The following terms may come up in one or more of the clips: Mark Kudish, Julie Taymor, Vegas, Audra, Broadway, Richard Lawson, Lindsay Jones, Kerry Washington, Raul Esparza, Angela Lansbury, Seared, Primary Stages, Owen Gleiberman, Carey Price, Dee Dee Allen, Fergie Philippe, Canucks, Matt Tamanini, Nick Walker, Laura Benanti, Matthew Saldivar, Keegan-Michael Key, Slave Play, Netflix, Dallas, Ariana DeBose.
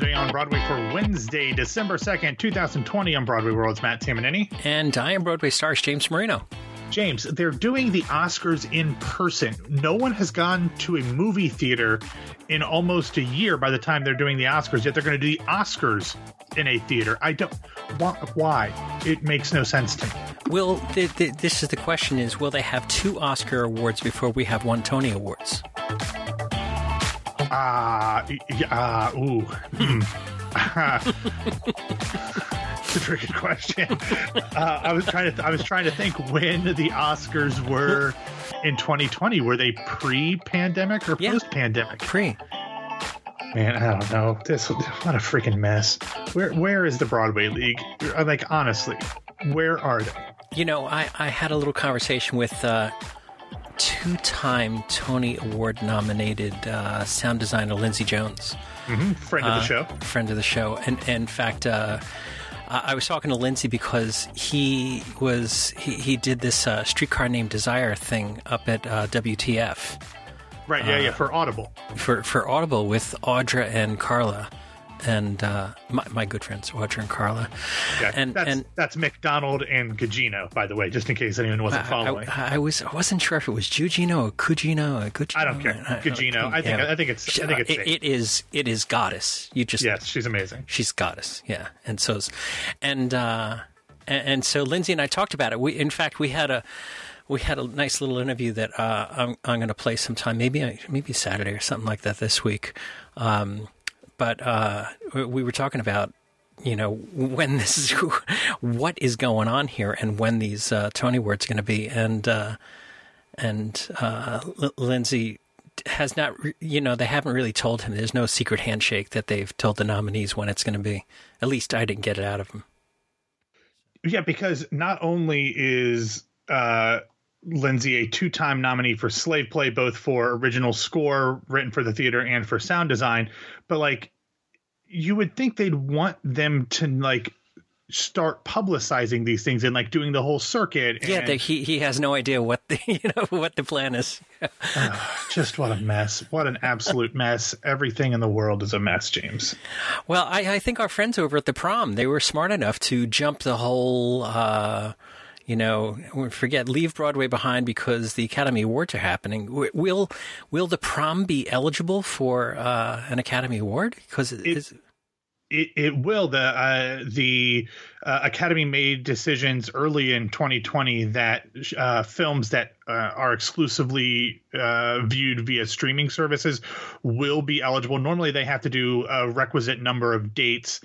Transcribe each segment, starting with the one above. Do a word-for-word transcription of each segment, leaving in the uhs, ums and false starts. Today on Broadway for Wednesday, December second, twenty twenty. On Broadway World's Matt Tamanini. And I am Broadway Stars James Marino. James, they're doing the Oscars in person. No one has gone to a movie theater in almost a year by the time they're doing the Oscars, yet they're going to do the Oscars in a theater. I don't... Why? It makes no sense to me. Will, the, the, this is the question is, will they have two Oscar awards before we have one Tony Awards? Ah, uh, uh, ooh. That's a very good question. Uh, I was trying to th- I was trying to think when the Oscars were in twenty twenty. Were they pre-pandemic or yeah. post-pandemic? Pre. Man, I don't know. This what a freaking mess. Where where is the Broadway League? Like honestly, where are they? You know, I, I had a little conversation with. Uh, Two-time Tony Award-nominated uh, sound designer Lindsay Jones, mm-hmm. friend of uh, the show, friend of the show, and, and in fact, uh, I was talking to Lindsay because he was he, he did this uh, Streetcar Named Desire thing up at uh, W T F, right? Yeah, uh, yeah, for Audible, for for Audible with Audra and Carla. And uh, my, my good friends, Roger and Carla. Yeah, and, that's, and that's McDonald and Gugino, by the way, just in case anyone wasn't I, following. I, I, was, I wasn't sure if it was Gugino or Cugino or Gugino. I don't care. I, Gugino. I, I, think, yeah. I think it's I think it's uh, it, it is it is goddess. You just yes, she's amazing. She's goddess. Yeah, and so and uh, and, and so Lindsay and I talked about it. We in fact we had a. We had a nice little interview that uh, I'm, I'm going to play sometime, maybe maybe Saturday or something like that this week. Um, But uh, we were talking about, you know, when this is, what is going on here, and when these uh, Tony Awards are going to be, and uh, and uh, L- Lindsay has not, re- you know, they haven't really told him. There's no secret handshake that they've told the nominees when it's going to be. At least I didn't get it out of him. Yeah, because not only is uh, Lindsay a two-time nominee for Slave Play, both for original score written for the theater and for sound design. But like, you would think they'd want them to like start publicizing these things and like doing the whole circuit. And... Yeah, the, he he has no idea what the you know what the plan is. Oh, just what a mess! What an absolute mess! Everything in the world is a mess, James. Well, I, I think our friends over at The Prom, they were smart enough to jump the whole. Uh, You know, forget leave Broadway behind because the Academy Awards are happening. Will will The Prom be eligible for uh, an Academy Award? Because it, is... it it will. The uh, the uh, Academy made decisions early in twenty twenty that uh, films that uh, are exclusively uh, viewed via streaming services will be eligible. Normally, they have to do a requisite number of dates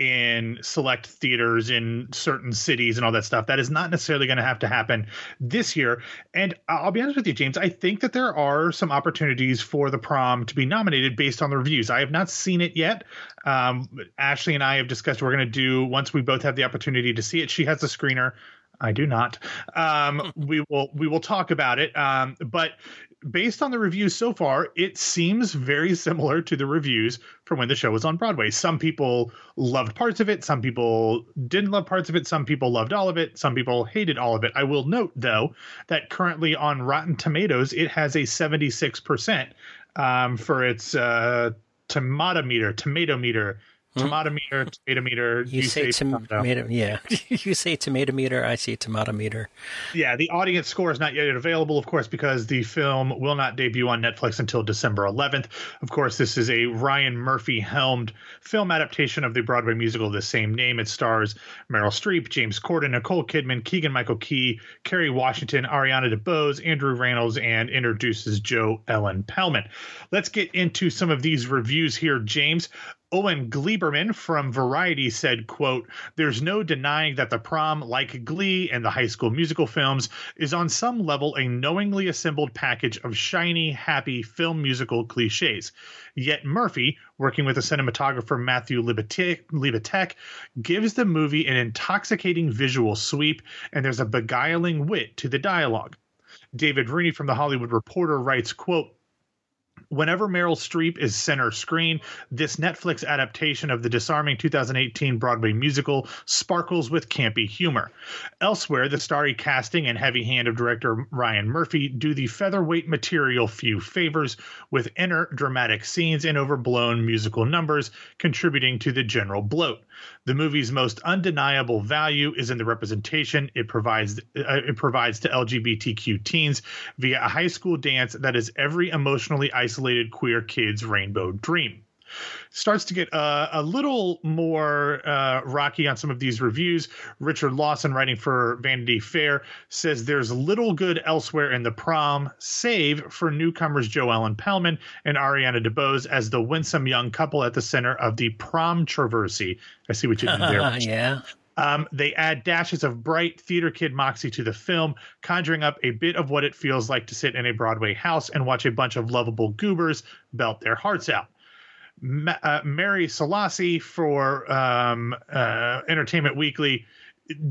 in select theaters in certain cities and all that stuff. That is not necessarily going to have to happen this year. And I'll be honest with you, James, I think that there are some opportunities for The Prom to be nominated based on the reviews. I have not seen it yet. Um, Ashley and I have discussed we're going to do, once we both have the opportunity to see it, she has the screener. I do not. Um, we will we will talk about it. Um, but based on the reviews so far, it seems very similar to the reviews from when the show was on Broadway. Some people loved parts of it. Some people didn't love parts of it. Some people loved all of it. Some people hated all of it. I will note, though, that currently on Rotten Tomatoes, it has a seventy-six percent um, for its uh, tomato meter, tomato meter. Tomato meter, tomato meter. You, you say, say tom- tomato, yeah. You say tomato meter, I say tomato meter. Yeah, the audience score is not yet available, of course, because the film will not debut on Netflix until December eleventh. Of course, this is a Ryan Murphy-helmed film adaptation of the Broadway musical of the same name. It stars Meryl Streep, James Corden, Nicole Kidman, Keegan-Michael Key, Kerry Washington, Ariana DeBose, Andrew Rannells, and introduces Joellen Pellman. Let's get into some of these reviews here, James. Owen Gleiberman from Variety said, quote, "There's no denying that The Prom, like Glee and the High School Musical films, is on some level a knowingly assembled package of shiny, happy film musical cliches. Yet Murphy, working with the cinematographer Matthew Libatique, gives the movie an intoxicating visual sweep, and there's a beguiling wit to the dialogue." David Rooney from The Hollywood Reporter writes, quote, whenever Meryl Streep is center screen, this Netflix adaptation of the disarming two thousand eighteen Broadway musical sparkles with campy humor. Elsewhere, the starry casting and heavy hand of director Ryan Murphy do the featherweight material few favors, with inner dramatic scenes and overblown musical numbers contributing to the general bloat. The movie's most undeniable value is in the representation it provides uh, it provides to L G B T Q teens via a high school dance that is every emotionally isolated queer kid's rainbow dream. Starts to get uh, a little more uh, rocky on some of these reviews. Richard Lawson, writing for Vanity Fair, says there's little good elsewhere in The Prom, save for newcomers Joellen Pellman and Ariana DeBose as the winsome young couple at the center of the prom controversy. I see what you did there. Yeah. Um, they add dashes of bright theater kid moxie to the film, conjuring up a bit of what it feels like to sit in a Broadway house and watch a bunch of lovable goobers belt their hearts out. Ma- uh, Mary Selassie for um, uh, Entertainment Weekly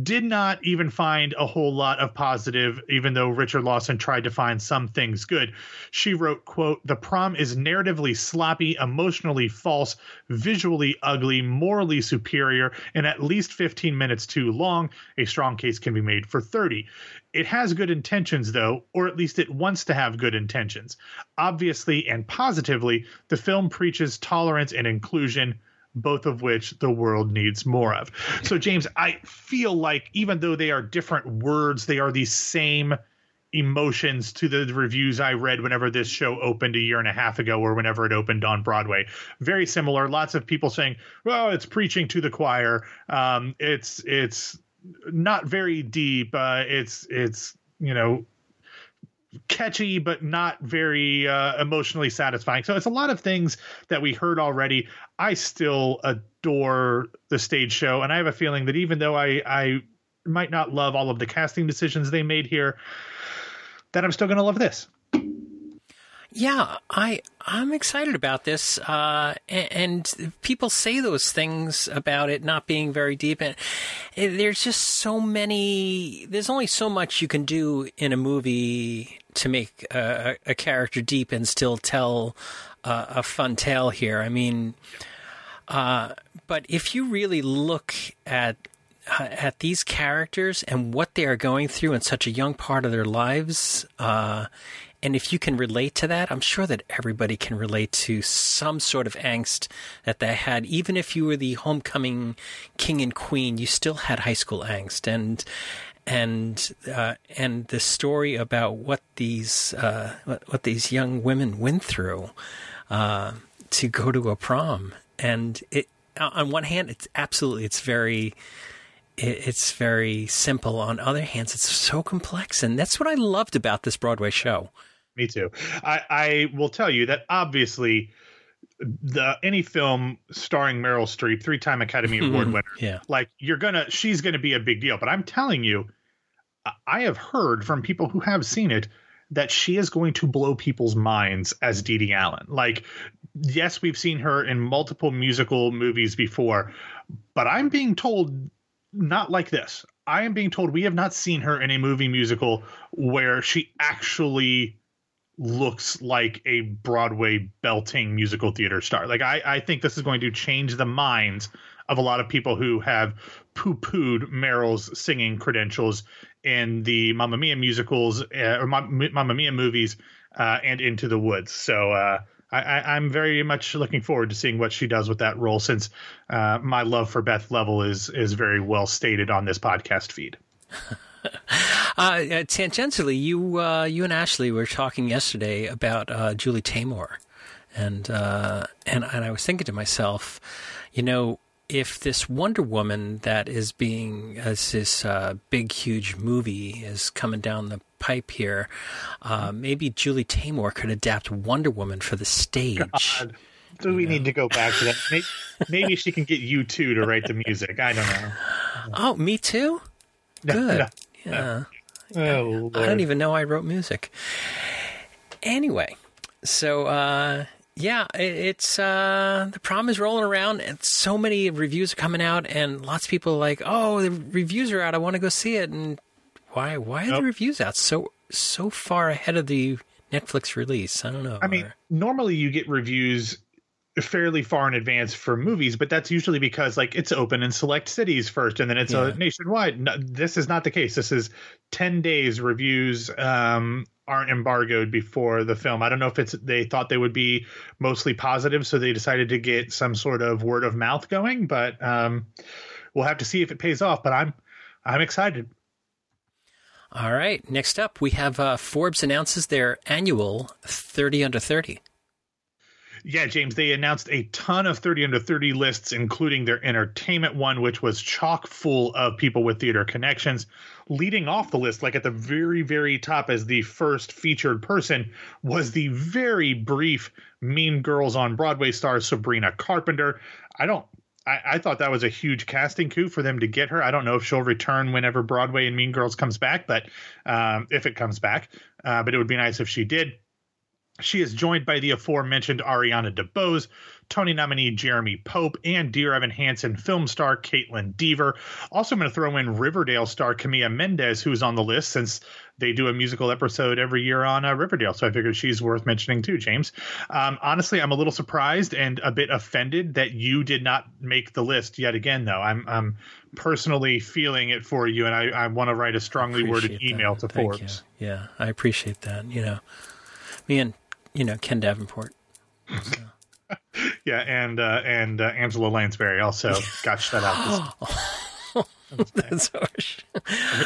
did not even find a whole lot of positive, even though Richard Lawson tried to find some things good. She wrote, quote, "The Prom is narratively sloppy, emotionally false, visually ugly, morally superior, and at least fifteen minutes too long. A strong case can be made for thirty. It has good intentions, though, or at least it wants to have good intentions. Obviously and positively, the film preaches tolerance and inclusion, both of which the world needs more of." So, James, I feel like even though they are different words, they are the same emotions to the reviews I read whenever this show opened a year and a half ago or whenever it opened on Broadway. Very similar. Lots of people saying, well, it's preaching to the choir. Um, it's it's not very deep. Uh, it's it's, you know, catchy, but not very uh, emotionally satisfying. So it's a lot of things that we heard already. I still adore the stage show, and I have a feeling that even though I, I might not love all of the casting decisions they made here, that I'm still going to love this. Yeah, I, I'm excited about this. Uh, and, and people say those things about it not being very deep. And there's just so many, there's only so much you can do in a movie to make a, a character deep and still tell uh, a fun tale here. I mean, uh, but if you really look at, at these characters and what they are going through in such a young part of their lives, uh, and if you can relate to that, I'm sure that everybody can relate to some sort of angst that they had. Even if you were the homecoming king and queen, you still had high school angst. And and uh, and the story about what these uh, what, what these young women went through uh, to go to a prom. And it, on one hand, it's absolutely it's very. It's very simple. On other hands, it's so complex. And that's what I loved about this Broadway show. Me too. I, I will tell you that obviously the any film starring Meryl Streep, three-time Academy Award winner, yeah. like you're going to she's going to be a big deal. But I'm telling you, I have heard from people who have seen it that she is going to blow people's minds as Dee Dee Allen. Like, yes, we've seen her in multiple musical movies before, but I'm being told not like this. I am being told we have not seen her in a movie musical where she actually looks like a Broadway belting musical theater star. Like, I, I think this is going to change the minds of a lot of people who have poo-pooed Meryl's singing credentials in the Mamma Mia musicals uh, or Mamma Mia movies uh, and Into the Woods. So, uh, I, I'm very much looking forward to seeing what she does with that role, since uh, my love for Beth Level is is very well stated on this podcast feed. uh, tangentially, you uh, you and Ashley were talking yesterday about uh, Julie Taymor, and uh, and and I was thinking to myself, you know, if this Wonder Woman that is being as this uh, big, huge movie is coming down the pipe here, uh, maybe Julie Taymor could adapt Wonder Woman for the stage. God. Do we know? Need to go back to that? Maybe, maybe she can get you two to write the music. I don't know. Oh, me too? Good. No, no, yeah. No. Oh, Lord. I don't even know I wrote music. Anyway, so. Uh, Yeah, it's uh, the prom is rolling around, and so many reviews are coming out, and lots of people are like, "Oh, the reviews are out. I want to go see it." And why? Why are nope. the reviews out so so far ahead of the Netflix release. I don't know. I mean, or... normally you get reviews fairly far in advance for movies, but that's usually because like it's open in select cities first and then it's yeah. a nationwide. No, this is not the case. This is ten days reviews um, aren't embargoed before the film. I don't know if it's they thought they would be mostly positive, so they decided to get some sort of word of mouth going, but um, we'll have to see if it pays off. But I'm I'm excited. All right. Next up, we have uh, Forbes announces their annual thirty under thirty. Yeah, James, they announced a ton of thirty under thirty lists, including their entertainment one, which was chock full of people with theater connections. Leading off the list, like at the very, very top as the first featured person, was the very brief Mean Girls on Broadway star Sabrina Carpenter. I don't I, I thought that was a huge casting coup for them to get her. I don't know if she'll return whenever Broadway and Mean Girls comes back, but um, if it comes back, uh, but it would be nice if she did. She is joined by the aforementioned Ariana DeBose, Tony nominee Jeremy Pope, and Dear Evan Hansen film star Caitlin Dever. Also, I'm going to throw in Riverdale star Camila Mendez, who's on the list since they do a musical episode every year on uh, Riverdale. So I figured she's worth mentioning too, James. Um, honestly, I'm a little surprised and a bit offended that you did not make the list yet again, though. I'm, I'm personally feeling it for you, and I, I want to write a strongly worded that. email to Thank Forbes. You. Yeah, I appreciate that. You know, me and You know, Ken Davenport. So. yeah, and uh, and uh, Angela Lansbury also got shut out. This That's harsh.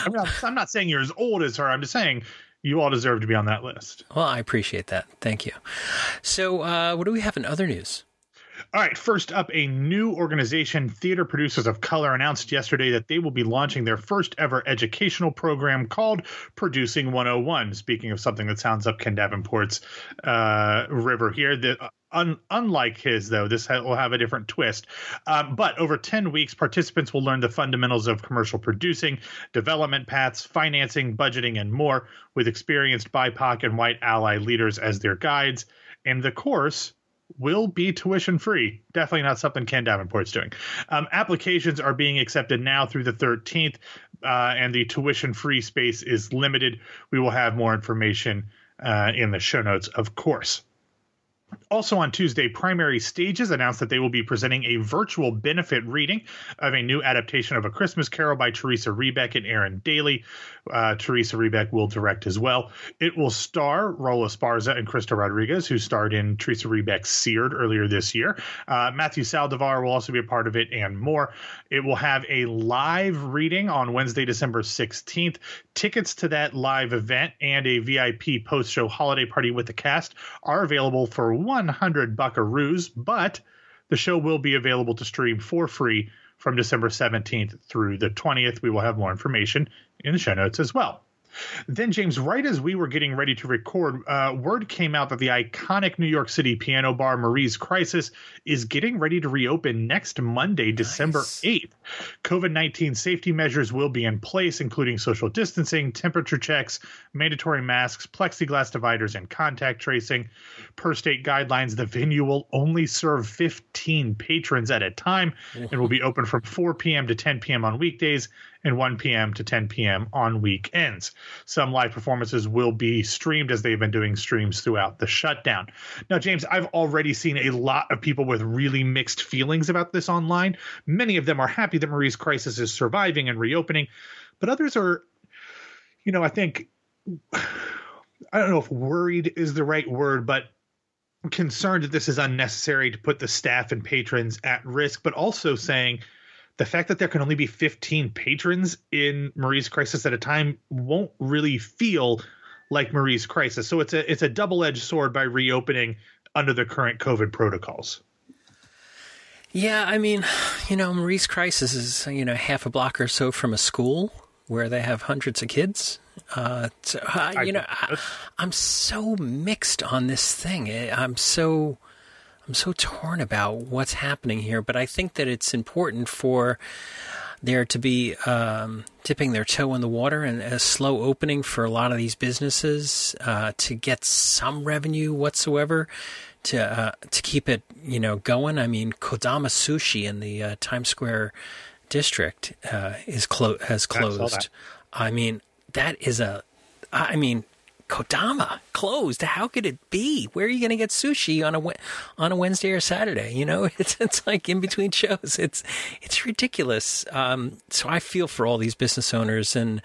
I'm not, I'm not saying you're as old as her. I'm just saying you all deserve to be on that list. Well, I appreciate that. Thank you. So uh, what do we have in other news? All right. First up, a new organization, Theater Producers of Color, announced yesterday that they will be launching their first ever educational program called Producing one oh one. Speaking of something that sounds up Ken Davenport's uh, river here, the, un, unlike his, though, this ha- will have a different twist. Um, but over ten weeks, participants will learn the fundamentals of commercial producing, development paths, financing, budgeting, and more, with experienced B I P O C and white ally leaders as their guides. And the course will be tuition free. Definitely not something Ken Davenport's doing. Um, applications are being accepted now through the thirteenth, uh, and the tuition free space is limited. We will have more information uh, in the show notes, of course. Also on Tuesday, Primary Stages announced that they will be presenting a virtual benefit reading of a new adaptation of A Christmas Carol by Teresa Rebeck and Aaron Daley. Uh, Teresa Rebeck will direct as well. It will star Raul Esparza and Krista Rodriguez, who starred in Teresa Rebeck's Seared earlier this year. Uh, Matthew Saldivar will also be a part of it and more. It will have a live reading on Wednesday, December sixteenth. Tickets to that live event and a V I P post-show holiday party with the cast are available for one hundred buckaroos, but the show will be available to stream for free from December seventeenth through the twentieth. We will have more information in the show notes as well. Then, James, right as we were getting ready to record, uh, word came out that the iconic New York City piano bar Marie's Crisis is getting ready to reopen next Monday, December eighth. COVID nineteen safety measures will be in place, including social distancing, temperature checks, mandatory masks, plexiglass dividers, and contact tracing. Per state guidelines, the venue will only serve fifteen patrons at a time and will be open from four p.m. to ten p.m. on weekdays and one p.m. to ten p.m. on weekends. Some live performances will be streamed as they've been doing streams throughout the shutdown. Now, James, I've already seen a lot of people with really mixed feelings about this online. Many of them are happy that Marie's Crisis is surviving and reopening, but others are, you know, I think, I don't know if worried is the right word, but concerned that this is unnecessary to put the staff and patrons at risk, but also saying, the fact that there can only be fifteen patrons in Marie's Crisis at a time won't really feel like Marie's Crisis. So it's a it's a double-edged sword by reopening under the current COVID protocols. Yeah, I mean, you know, Marie's Crisis is, you know, half a block or so from a school where they have hundreds of kids. Uh, so, uh, you I, know, I, I'm so mixed on this thing. I'm so... I'm so torn about what's happening here, but I think that it's important for there to be um, tipping their toe in the water and a slow opening for a lot of these businesses uh, to get some revenue whatsoever to uh, to keep it, you know, going. I mean, Kodama Sushi in the uh, Times Square district uh, is clo- has closed. I, I mean, that is a, I mean, Kodama closed. How could it be? Where are you going to get sushi on a on a Wednesday or Saturday? You know, it's it's like in between shows. It's it's ridiculous. Um, so I feel for all these business owners, and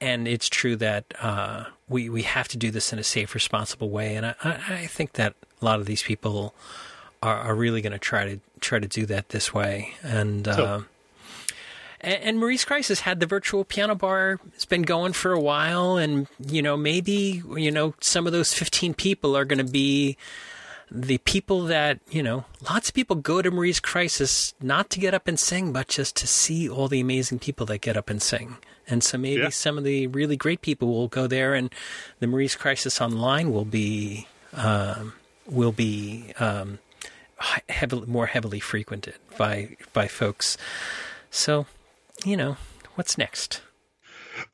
and it's true that uh, we we have to do this in a safe, responsible way. And I, I think that a lot of these people are, are really going to try to try to do that this way. And. So- uh, And Marie's Crisis had the virtual piano bar. It's been going for a while. And, you know, maybe, you know, some of those fifteen people are going to be the people that, you know, lots of people go to Marie's Crisis not to get up and sing, but just to see all the amazing people that get up and sing. And so maybe yeah. some of the really great people will go there, and the Marie's Crisis online will be, um, will be um, heavily, more heavily frequented by by folks. So... You know, what's next?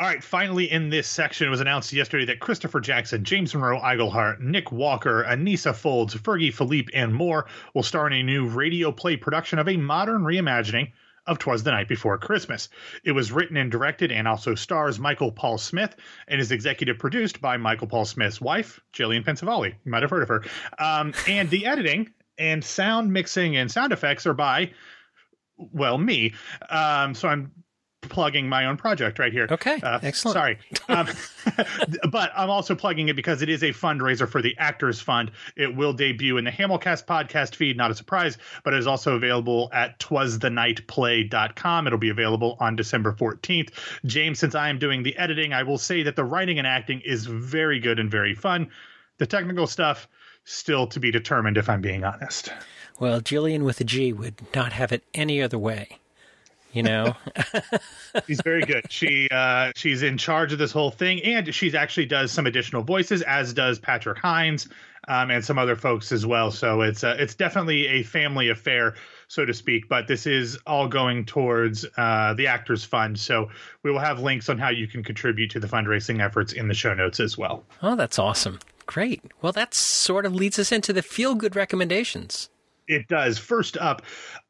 All right. Finally, in this section, it was announced yesterday that Christopher Jackson, James Monroe Iglehart, Nick Walker, Anissa Folds, Fergie Philippe, and more will star in a new radio play production of a modern reimagining of 'Twas the Night Before Christmas. It was written and directed and also stars Michael Paul Smith and is executive produced by Michael Paul Smith's wife, Jillian Pensavalli. You might have heard of her. Um, and the editing and sound mixing and sound effects are by... Well, me. Um, so I'm plugging my own project right here. Okay, uh, excellent. Sorry. Um, but I'm also plugging it because it is a fundraiser for the Actors Fund. It will debut in the Hamilcast podcast feed, not a surprise, but it is also available at twas the night play dot com. It'll be available on December fourteenth. James, since I am doing the editing, I will say that the writing and acting is very good and very fun. The technical stuff, still to be determined, if I'm being honest. Well, Jillian with a G would not have it any other way, you know. She's very good. She uh, she's in charge of this whole thing, and she actually does some additional voices, as does Patrick Hines um, and some other folks as well. So it's uh, it's definitely a family affair, so to speak. But this is all going towards uh, the Actors Fund. So we will have links on how you can contribute to the fundraising efforts in the show notes as well. Oh, that's awesome. Great. Well, that sort of leads us into the feel-good recommendations. It does. First up,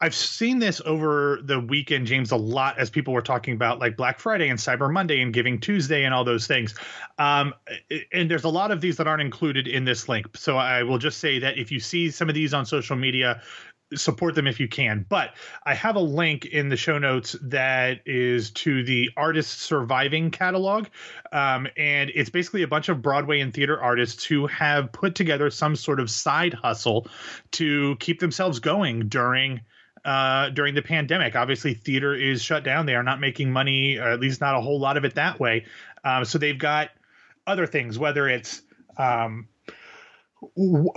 I've seen this over the weekend, James, a lot as people were talking about like Black Friday and Cyber Monday and Giving Tuesday and all those things. Um, and there's a lot of these that aren't included in this link. So I will just say that if you see some of these on social media, support them if you can. But I have a link in the show notes that is to the Artist Surviving catalog. Um, and it's basically a bunch of Broadway and theater artists who have put together some sort of side hustle to keep themselves going during uh, during the pandemic. Obviously, theater is shut down. They are not making money, or at least not a whole lot of it that way. Um, so they've got other things, whether it's um,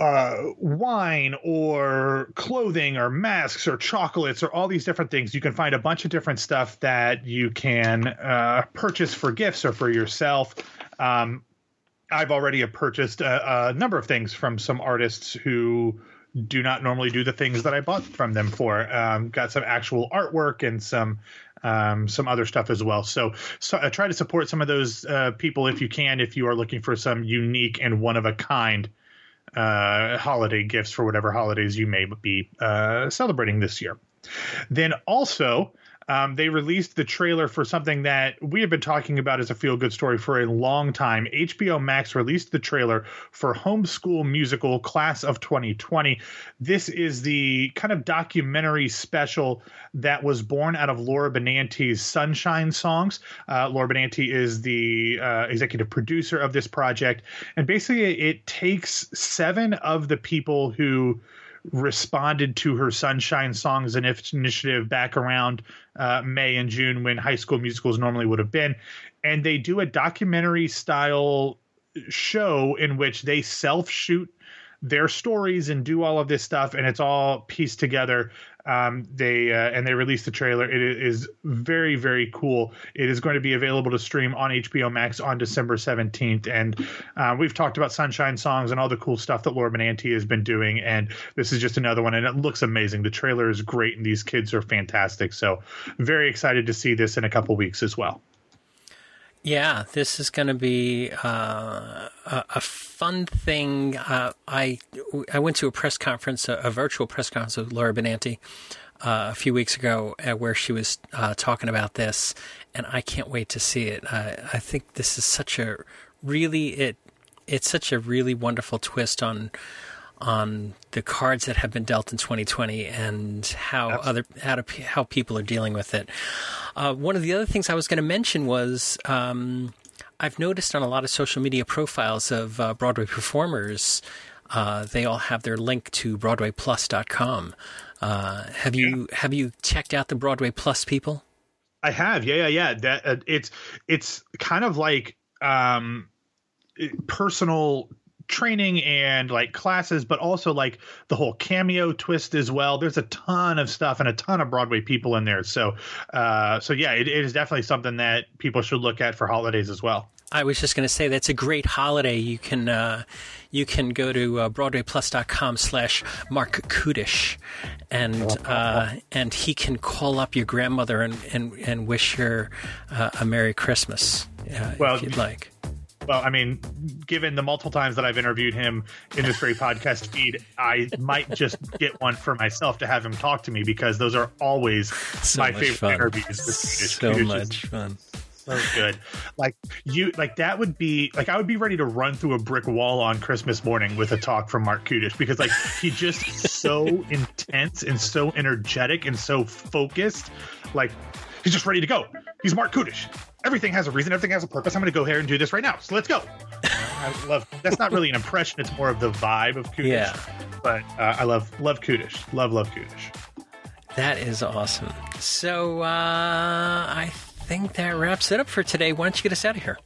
Uh, wine or clothing or masks or chocolates or all these different things. You can find a bunch of different stuff that you can uh, purchase for gifts or for yourself. Um, I've already purchased a, a number of things from some artists who do not normally do the things that I bought from them for. Um, got some actual artwork and some um, some other stuff as well. So, so uh, try to support some of those uh, people if you can, if you are looking for some unique and one-of-a-kind uh holiday gifts for whatever holidays you may be uh celebrating this year. Then also um they released the trailer for something that we have been talking about as a feel-good story for a long time. H B O Max released the trailer for Homeschool Musical Class of twenty twenty. This is the kind of documentary special that was born out of Laura Benanti's Sunshine Songs. Uh, Laura Benanti is the uh, executive producer of this project. And basically it takes seven of the people who responded to her Sunshine Songs initiative back around uh, May and June when high school musicals normally would have been. And they do a documentary style show in which they self-shoot their stories and do all of this stuff. And it's all pieced together. Um, they uh, and they released the trailer. It is very, very cool. It is going to be available to stream on H B O Max on December seventeenth. And uh, we've talked about Sunshine Songs and all the cool stuff that Laura Benanti has been doing. And this is just another one. And it looks amazing. The trailer is great. And these kids are fantastic. So very excited to see this in a couple weeks as well. Yeah, this is going to be uh, a, a fun thing. Uh, I I went to a press conference, a, a virtual press conference with Laura Benanti uh, a few weeks ago uh, where she was uh, talking about this, and I can't wait to see it. I, I think this is such a really – it it's such a really wonderful twist on on the cards that have been dealt in twenty twenty and how other how, to, how people are dealing with it. Uh, one of the other things I was going to mention was um, I've noticed on a lot of social media profiles of uh, Broadway performers, uh, they all have their link to Broadway Plus dot com. Uh, have you yeah. have you checked out the Broadway Plus people? I have, yeah, yeah, yeah. That uh, it's it's kind of like um, personal training and like classes, but also like the whole cameo twist as well. There's a ton of stuff and a ton of Broadway people in there. So, uh, so yeah, it, it is definitely something that people should look at for holidays as well. I was just going to say that's a great holiday. You can uh, you can go to uh, Broadway Plus dot com slash Mark Kudish, and uh, and he can call up your grandmother and and, and wish her uh, a Merry Christmas uh, well, if you'd like. Well, I mean, given the multiple times that I've interviewed him in this very podcast feed, I might just get one for myself to have him talk to me, because those are always so my favorite fun. interviews. With so Kudish. much fun. So good. Like you, like that would be like, I would be ready to run through a brick wall on Christmas morning with a talk from Mark Kudish, because like he just so intense and so energetic and so focused. Like he's just ready to go. He's Mark Kudish. Everything has a reason. Everything has a purpose. I'm going to go here and do this right now. So let's go. I love, that's not really an impression. It's more of the vibe of Kudish. Yeah. But uh, I love, love Kudish. Love, love Kudish. That is awesome. So uh, I think. I think that wraps it up for today. Why don't you get us out of here?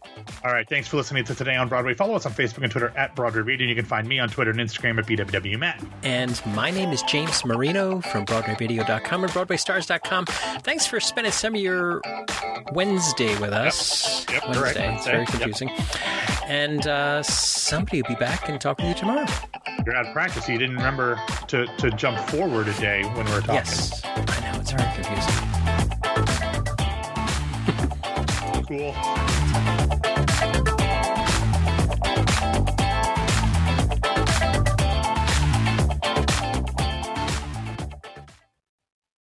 All right. Thanks for listening to Today on Broadway. Follow us on Facebook and Twitter at Broadway Read, and you can find me on Twitter and Instagram at B W Matt. And my name is James Marino from Broadway Video dot com and Broadway Stars dot com. Thanks for spending some of your Wednesday with us. Yep. Yep, Wednesday. Right. It's very confusing. Yep. And uh, somebody will be back and talk with you tomorrow. You're out of practice. You didn't remember to, to jump forward a day when we were talking. Yes. I know. It's very confusing. Cool.